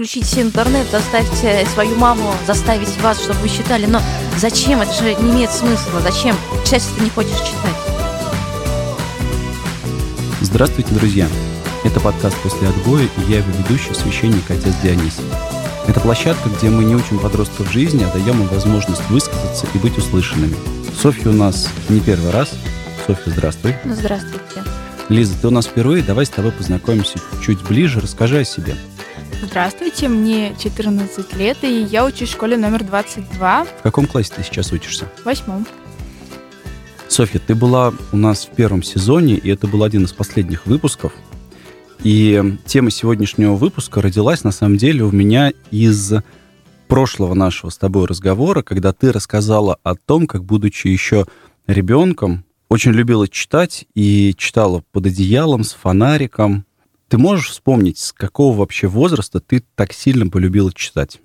Включите интернет, заставьте свою маму заставить вас, чтобы вы читали. Но зачем? Это же не имеет смысла. Зачем? Читать, если ты не хочешь читать. Здравствуйте, друзья. Это подкаст «После отбоя», и я его ведущий, священник отец Дионисий. Это площадка, где мы не учим подростков жизни, а даем им возможность высказаться и быть услышанными. Софья у нас не первый раз. Софья, здравствуй. Здравствуйте. Лиза, ты у нас впервые. Давай с тобой познакомимся чуть ближе. Расскажи о себе. Здравствуйте, мне 14 лет, и я учусь в школе номер 22. В каком классе ты сейчас учишься? В 8-м. Софья, ты была у нас в первом сезоне, и это был один из последних выпусков. И тема сегодняшнего выпуска родилась, на самом деле, у меня из прошлого нашего с тобой разговора, когда ты рассказала о том, как, будучи еще ребенком, очень любила читать и читала под одеялом, с фонариком. Ты можешь вспомнить, с какого вообще возраста ты так сильно полюбила читать?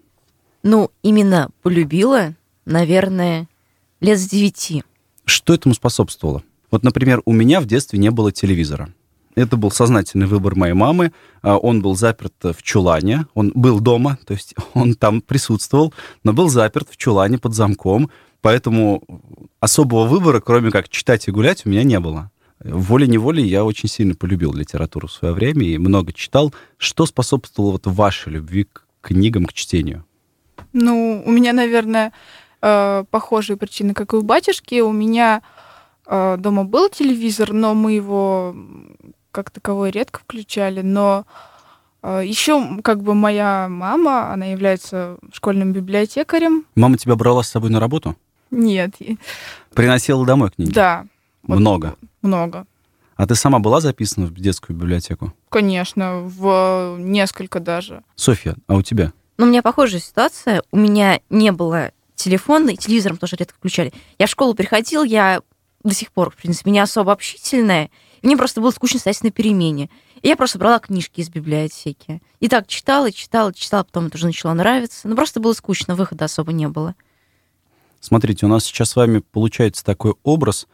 Ну, именно полюбила, наверное, лет с 9. Что этому способствовало? Вот, например, у меня в детстве не было телевизора. Это был сознательный выбор моей мамы. Он был заперт в чулане. Он был дома, то есть он там присутствовал, но был заперт в чулане под замком. Поэтому особого выбора, кроме как читать и гулять, у меня не было. Волей-неволей я очень сильно полюбил литературу в свое время и много читал. Что способствовало вот вашей любви к книгам, к чтению? Ну, у меня, наверное, похожие причины, как и у батюшки. У меня дома был телевизор, но мы его как таковой редко включали. Но еще как бы моя мама, она является школьным библиотекарем. Мама тебя брала с собой на работу? Нет. Приносила домой книги? Да. Много? Много. А ты сама была записана в детскую библиотеку? Конечно, в несколько даже. Софья, а у тебя? Ну, у меня похожая ситуация. У меня не было телефона, и телевизором тоже редко включали. Я в школу приходила, я до сих пор, в принципе, не особо общительная. Мне просто было скучно стоять на перемене. И я просто брала книжки из библиотеки. И так читала, потом это уже начало нравиться. Но просто было скучно, выхода особо не было. Смотрите, у нас сейчас с вами получается такой образ.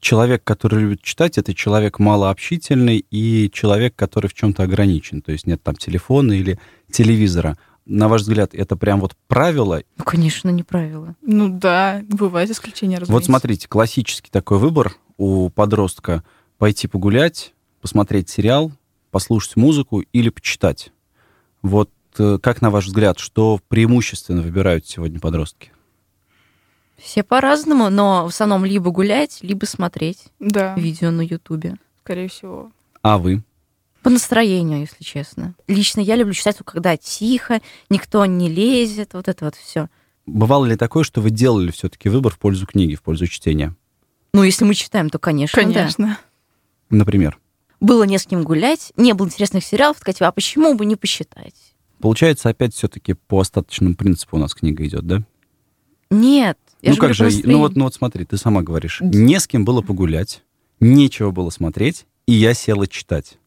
Человек, который любит читать, это человек малообщительный и человек, который в чем-то ограничен. То есть нет там телефона или телевизора. На ваш взгляд, это прям вот правило? Ну, конечно, не правило. Ну да, бывает исключение, разумеется. Вот смотрите, классический такой выбор у подростка: пойти погулять, посмотреть сериал, послушать музыку или почитать. Вот как, на ваш взгляд, что преимущественно выбирают сегодня подростки? Все по-разному, но в основном либо гулять, либо смотреть видео на Ютубе. Скорее всего. А вы? По настроению, если честно. Лично я люблю читать, когда тихо, никто не лезет, вот это вот все. Бывало ли такое, что вы делали все-таки выбор в пользу книги, в пользу чтения? Ну, если мы читаем, то, конечно. Да. Например? Было не с кем гулять, не было интересных сериалов, сказать, а почему бы не посчитать? Получается, опять все-таки по остаточному принципу у нас книга идет, да? Нет. Ну как же, ну вот смотри, ты сама говоришь, не с кем было погулять, нечего было смотреть, и я села читать.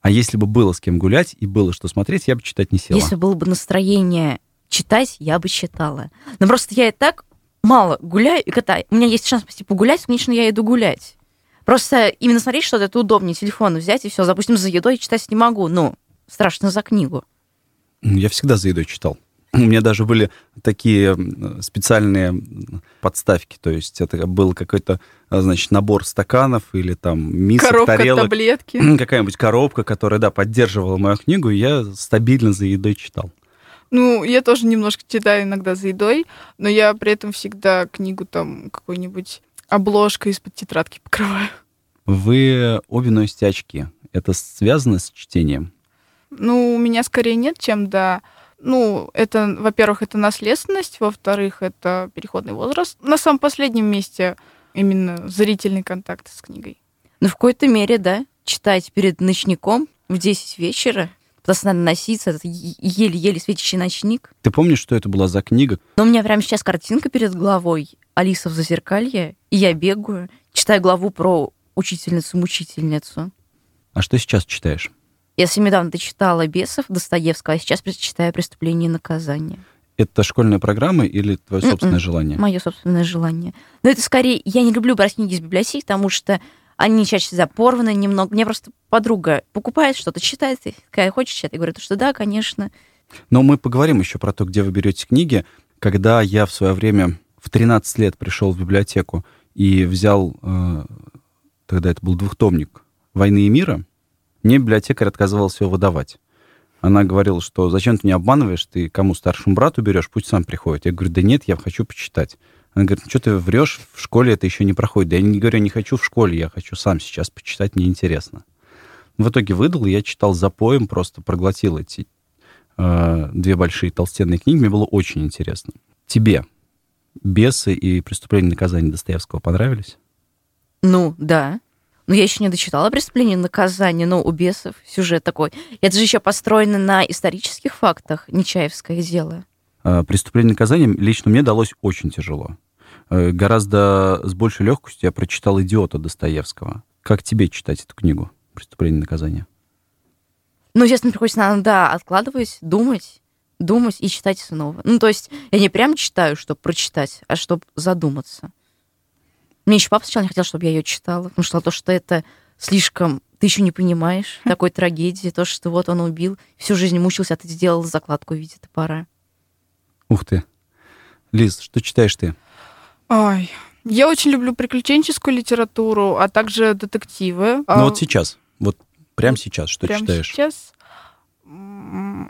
А если бы было с кем гулять и было что смотреть, я бы читать не села. Если было бы настроение читать, я бы читала. Но просто я и так мало гуляю, и когда у меня есть шанс пойти погулять, конечно, я иду гулять. Просто именно смотреть что-то, это удобнее, телефон взять и все, допустим, за едой читать не могу, ну, страшно за книгу. Я всегда за едой читал. У меня даже были такие специальные подставки, то есть это был какой-то, значит, набор стаканов или там мисок, коробка, тарелок. Таблетки. Какая-нибудь коробка, которая, да, поддерживала мою книгу, и я стабильно за едой читал. Ну, я тоже немножко читаю иногда за едой, но я при этом всегда книгу там какой-нибудь обложкой из-под тетрадки покрываю. Вы обе носите очки. Это связано с чтением? Ну, у меня скорее нет, чем да. Ну, это, во-первых, это наследственность, во-вторых, это переходный возраст. На самом последнем месте именно зрительный контакт с книгой. Ну, в какой-то мере, да, читать перед ночником в 10 вечера, потому что надо носиться, этот еле-еле светящий ночник. Ты помнишь, что это была за книга? Но у меня прямо сейчас картинка перед головой «Алиса в зазеркалье», и я бегаю, читаю главу про учительницу-мучительницу. А что сейчас читаешь? Я совсем недавно дочитала «Бесов» Достоевского, а сейчас читаю «Преступление и наказание». Это школьная программа или твое собственное желание? Мое собственное желание. Но это скорее... Я не люблю брать книги из библиотеки, потому что они чаще всего порваны немного. Мне просто подруга покупает что-то, читает, и такая, хочешь читать? Я говорю, что да, конечно. Но мы поговорим еще про то, где вы берете книги. Когда я в свое время в 13 лет пришел в библиотеку и взял, тогда это был двухтомник «Войны и мира», мне библиотекарь отказывалась его выдавать. Она говорила, что зачем ты меня обманываешь, ты кому, старшему брату берешь, пусть сам приходит. Я говорю, да нет, я хочу почитать. Она говорит, ну что ты врешь, в школе это еще не проходит. Да я не говорю, я не хочу в школе, я хочу сам сейчас почитать, мне интересно. В итоге выдал, я читал запоем, просто проглотил эти две большие толстенные книги, мне было очень интересно. Тебе «Бесы» и «Преступление и наказание» Достоевского понравились? Ну, да. Ну, я еще не дочитала «Преступление и наказание», но у «Бесов» сюжет такой. Это же еще построено на исторических фактах, Нечаевское дело. «Преступление и наказание» лично мне далось очень тяжело. Гораздо с большей легкостью я прочитал «Идиота» Достоевского. Как тебе читать эту книгу «Преступление и наказание»? Ну, честно, приходится, наверное, да, откладывать, думать и читать снова. Ну, то есть я не прям читаю, чтобы прочитать, а чтобы задуматься. Мне еще папа сначала не хотел, чтобы я ее читала, потому что то, что это слишком... Ты еще не понимаешь такой трагедии, то, что вот он убил, всю жизнь мучился, а ты сделал закладку в виде топора. Ух ты. Лиз, что читаешь ты? Ой, я очень люблю приключенческую литературу, а также детективы. Ну вот сейчас, вот прямо сейчас что прямо читаешь? Прямо сейчас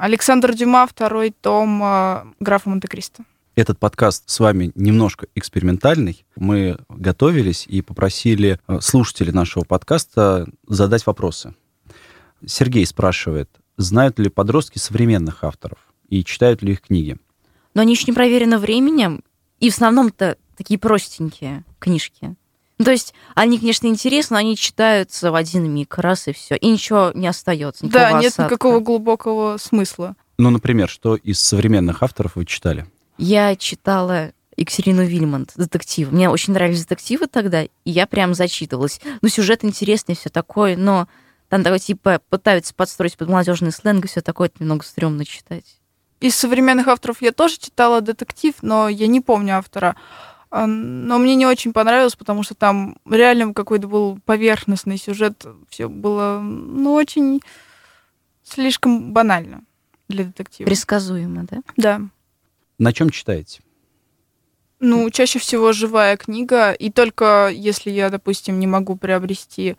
Александр Дюма, 2-й том «Графа Монте-Кристо». Этот подкаст с вами немножко экспериментальный. Мы готовились и попросили слушателей нашего подкаста задать вопросы. Сергей спрашивает, знают ли подростки современных авторов и читают ли их книги? Но они еще не проверены временем, и в основном-то такие простенькие книжки. Ну, то есть они, конечно, интересны, они читаются в один миг, раз и все, и ничего не остается. Да, нет осадка. Никакого глубокого смысла. Ну, например, что из современных авторов вы читали? Я читала Екатерину Вильмонт, детектив. Мне очень нравились детективы тогда, и я прям зачитывалась. Ну, сюжет интересный, все такое, но там такой, типа, пытаются подстроить под молодежный сленг, и все такое, это немного стрёмно читать. Из современных авторов я тоже читала детектив, но я не помню автора. Но мне не очень понравилось, потому что там реально какой-то был поверхностный сюжет. Все было, ну, очень слишком банально для детектива. Предсказуемо, да? Да. На чем читаете? Ну, чаще всего живая книга, и только если я, допустим, не могу приобрести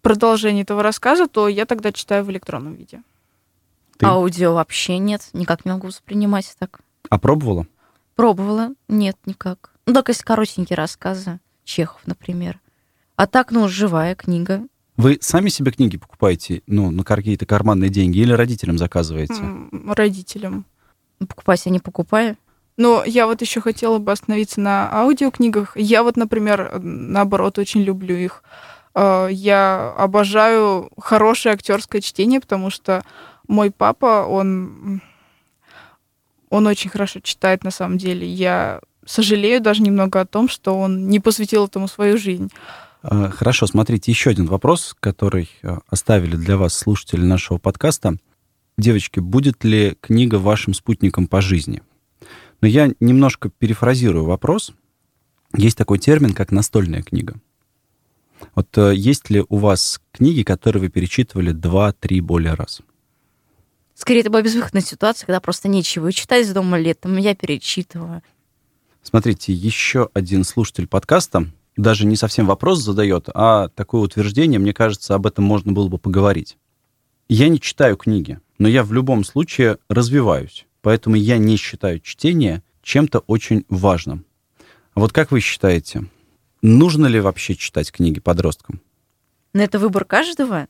продолжение этого рассказа, то я тогда читаю в электронном виде. Ты? Аудио вообще нет, никак не могу воспринимать так. А пробовала? Пробовала, нет, никак. Ну, только если коротенькие рассказы, Чехов, например. А так, ну, живая книга. Вы сами себе книги покупаете, ну, на какие-то карманные деньги, или родителям заказываете? Родителям. Покупать я не покупаю. Но я вот еще хотела бы остановиться на аудиокнигах. Я вот, например, наоборот, очень люблю их. Я обожаю хорошее актерское чтение, потому что мой папа, он очень хорошо читает на самом деле. Я сожалею даже немного о том, что он не посвятил этому свою жизнь. Хорошо, смотрите, еще один вопрос, который оставили для вас слушатели нашего подкаста. Девочки, будет ли книга вашим спутником по жизни? Но я немножко перефразирую вопрос. Есть такой термин, как настольная книга. Вот есть ли у вас книги, которые вы перечитывали 2-3 более раз? Скорее, это была безвыходная ситуация, когда просто нечего читать дома летом, я перечитываю. Смотрите, еще один слушатель подкаста даже не совсем вопрос задает, а такое утверждение, мне кажется, об этом можно было бы поговорить. Я не читаю книги, но я в любом случае развиваюсь. Поэтому я не считаю чтение чем-то очень важным. А вот как вы считаете, нужно ли вообще читать книги подросткам? Ну, это выбор каждого.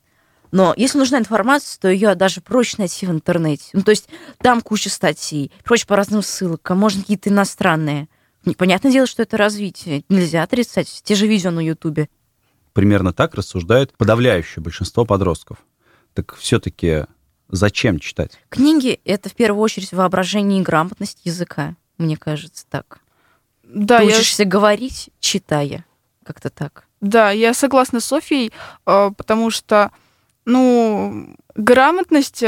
Но если нужна информация, то ее даже проще найти в интернете. Ну, то есть там куча статей, проще по разным ссылкам, можно какие-то иностранные. Понятное дело, что это развитие. Нельзя отрицать. Те же видео на Ютубе. Примерно так рассуждают подавляющее большинство подростков. Так все-таки... Зачем читать? Книги — это в первую очередь воображение и грамотность языка, мне кажется, так. Да, ты учишься говорить, читая, как-то так. Да, я согласна с Софьей, потому что, ну, грамотность...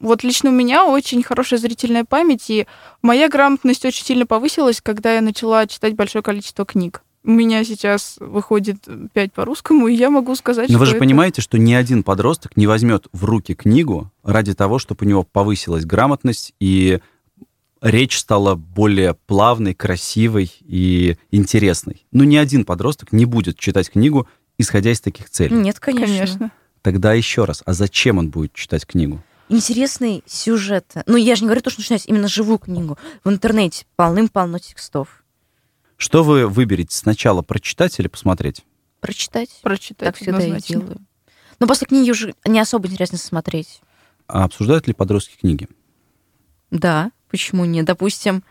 Вот лично у меня очень хорошая зрительная память, и моя грамотность очень сильно повысилась, когда я начала читать большое количество книг. У меня сейчас выходит 5 по-русскому, и я могу сказать, но что вы же это... понимаете, что ни один подросток не возьмет в руки книгу ради того, чтобы у него повысилась грамотность, и речь стала более плавной, красивой и интересной. Но ни один подросток не будет читать книгу, исходя из таких целей. Нет, конечно. Тогда еще раз, а зачем он будет читать книгу? Интересный сюжет. Ну, я же не говорю то, что читать именно живую книгу. В интернете полным-полно текстов. Что вы выберете? Сначала прочитать или посмотреть? Прочитать. Прочитать. Так всегда я делаю. Но после книги уже не особо интересно смотреть. А обсуждают ли подростки книги? Да, почему нет? Допустим,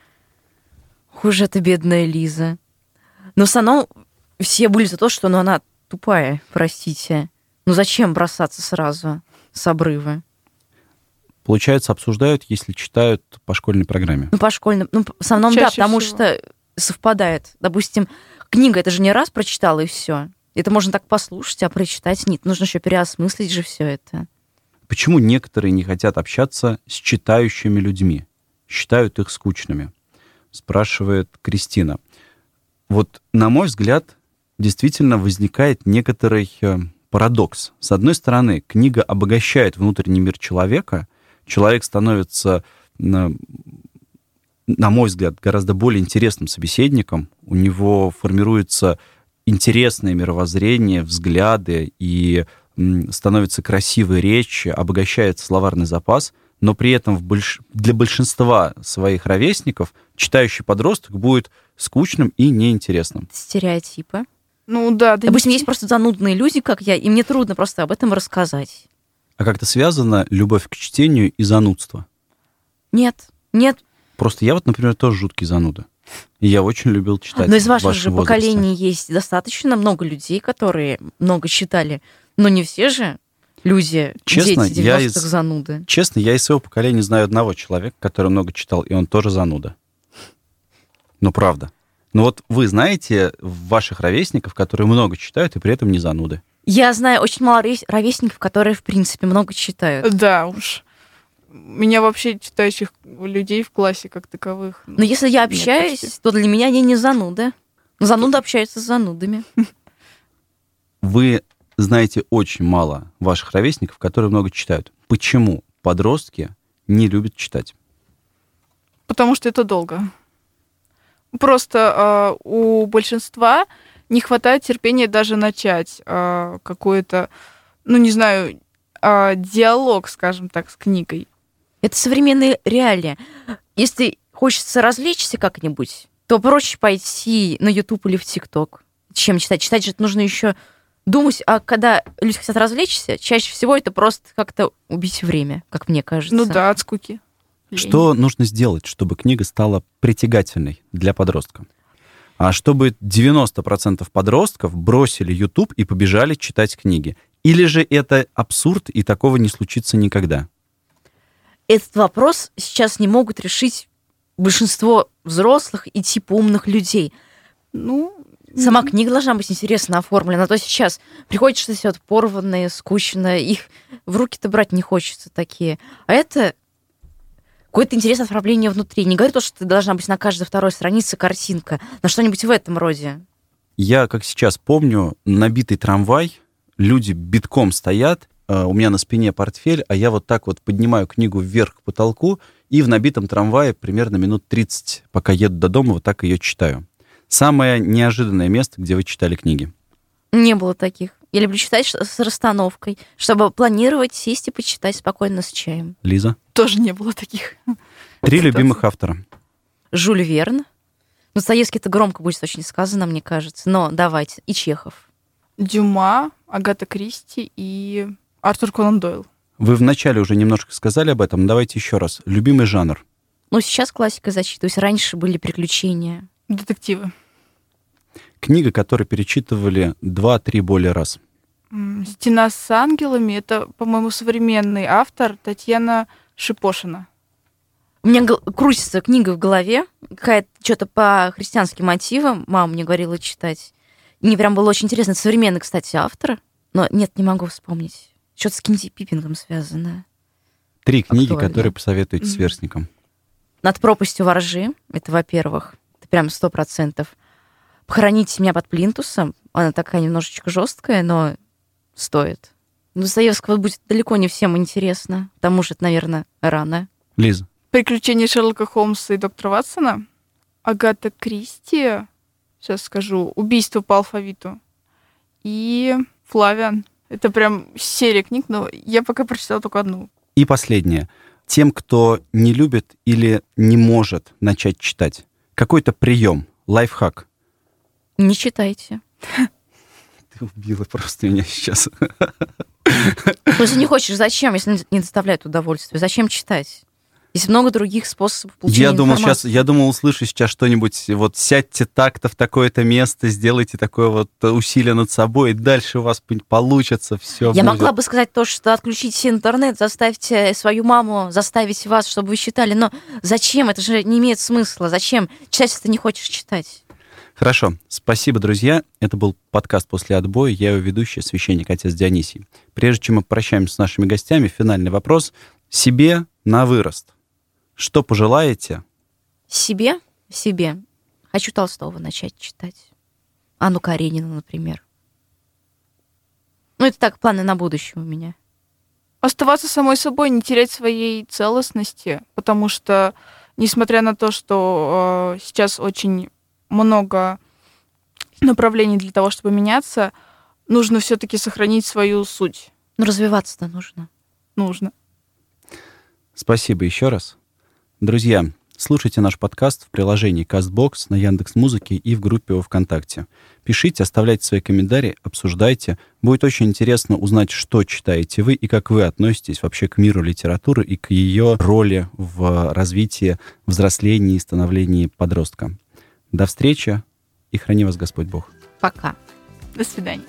хуже это бедная Лиза. Но в основном все были за то, что она тупая, простите. Ну зачем бросаться сразу с обрыва? Получается, обсуждают, если читают по школьной программе. Ну, по школьной. Ну, в основном, чаще да, потому всего. Что... совпадает. Допустим, книга, это же не раз прочитала, и все. Это можно так послушать, а прочитать нет. Нужно еще переосмыслить же все это. Почему некоторые не хотят общаться с читающими людьми? Считают их скучными? Спрашивает Кристина. Вот, на мой взгляд, действительно возникает некоторый парадокс. С одной стороны, книга обогащает внутренний мир человека. Человек становится... на мой взгляд, гораздо более интересным собеседником. У него формируется интересное мировоззрение, взгляды, и становится красивой речь, обогащает словарный запас, но при этом для большинства своих ровесников читающий подросток будет скучным и неинтересным. Стереотипы. Ну да. Допустим, есть просто занудные люди, как я, и мне трудно просто об этом рассказать. А как-то связана любовь к чтению и занудство? Нет. Просто я вот, например, тоже жуткий зануда. И я очень любил читать. Но из вашего же поколения есть достаточно много людей, которые много читали. Но не все же люди, честно, дети 90-х зануды. Честно, я из своего поколения знаю одного человека, который много читал, и он тоже зануда. Ну, правда. Но вот вы знаете ваших ровесников, которые много читают и при этом не зануды? Я знаю очень мало ровесников, которые, в принципе, много читают. Да уж. Меня вообще читающих людей в классе как таковых... Но если я общаюсь, то для меня они не зануды. Зануды общаются с занудами. Вы знаете очень мало ваших ровесников, которые много читают. Почему подростки не любят читать? Потому что это долго. Просто у большинства не хватает терпения даже начать какое-то, ну, не знаю, диалог, скажем так, с книгой. Это современные реалии. Если хочется развлечься как-нибудь, то проще пойти на YouTube или в TikTok, чем читать. Читать же нужно еще думать, а когда люди хотят развлечься, чаще всего это просто как-то убить время, как мне кажется. Ну да, от скуки. Что нужно сделать, чтобы книга стала притягательной для подростка? А чтобы 90% подростков бросили YouTube и побежали читать книги? Или же это абсурд, и такого не случится никогда? Этот вопрос сейчас не могут решить большинство взрослых и типа умных людей. Ну, сама книга должна быть интересно оформлена. А то сейчас приходит что-то все порванное, скучное, их в руки-то брать не хочется такие. А это какое-то интересное оформление внутри. Не говорю то, что должна быть на каждой второй странице картинка, но что-нибудь в этом роде. Я, как сейчас помню, набитый трамвай, люди битком стоят, у меня на спине портфель, а я вот так вот поднимаю книгу вверх к потолку и в набитом трамвае примерно минут 30, пока еду до дома, вот так ее читаю. Самое неожиданное место, где вы читали книги? Не было таких. Я люблю читать с расстановкой, чтобы планировать, сесть и почитать спокойно с чаем. Лиза? Тоже не было таких. Три любимых автора. Жюль Верн. Достоевский это громко будет очень сказано, мне кажется. Но давайте. И Чехов. Дюма, Агата Кристи и... Артур Конан Дойл. Вы вначале уже немножко сказали об этом, давайте еще раз. Любимый жанр? Ну, сейчас классика зачитываюсь. Раньше были приключения. Детективы. Книга, которую перечитывали 2-3 более раз. «Стена с ангелами». Это, по-моему, современный автор Татьяна Шипошина. У меня крутится книга в голове. Какая-то что-то по христианским мотивам. Мама мне говорила читать. Мне прям было очень интересно. Это современный, кстати, автор. Но нет, не могу вспомнить. Что-то с Кинзи-Пиппингом связано. Три книги, которые посоветуете сверстникам. «Над пропастью во ржи». Это, во-первых, это прям 100%. «Похороните меня под плинтусом». Она такая немножечко жесткая, но стоит. Достоевского будет далеко не всем интересно, потому что это, наверное, рано. Лиза. «Приключения Шерлока Холмса и доктора Ватсона». Агата Кристи, сейчас скажу, «Убийство по алфавиту». И «Флавиан». Это прям серия книг, но я пока прочитала только одну. И последнее. Тем, кто не любит или не может начать читать. Какой-то прием, лайфхак. Не читайте. Ты убила просто меня сейчас. Если не хочешь, зачем, если не доставляет удовольствия? Зачем читать? Есть много других способов получения информации. Я думал, услышу сейчас что-нибудь, вот сядьте так-то в такое-то место, сделайте такое вот усилие над собой, и дальше у вас получится все. Я могла бы сказать то, что отключите интернет, заставьте свою маму заставить вас, чтобы вы читали, но зачем? Это же не имеет смысла. Зачем? Читать, если ты не хочешь читать. Хорошо. Спасибо, друзья. Это был подкаст «После отбоя». Я его ведущий, священник отец Дионисий. Прежде чем мы прощаемся с нашими гостями, финальный вопрос. Себе на вырост. Что пожелаете? Себе. Хочу Толстого начать читать. Анну Каренину, например. Это так, планы на будущее у меня. Оставаться самой собой, не терять своей целостности, потому что, несмотря на то, что сейчас очень много направлений для того, чтобы меняться, нужно все-таки сохранить свою суть. Но развиваться-то нужно. Нужно. Спасибо еще раз. Друзья, слушайте наш подкаст в приложении Castbox, на Яндекс.Музыке и в группе во ВКонтакте. Пишите, оставляйте свои комментарии, обсуждайте. Будет очень интересно узнать, что читаете вы и как вы относитесь вообще к миру литературы и к ее роли в развитии, взрослении и становлении подростка. До встречи и храни вас Господь Бог. Пока. До свидания.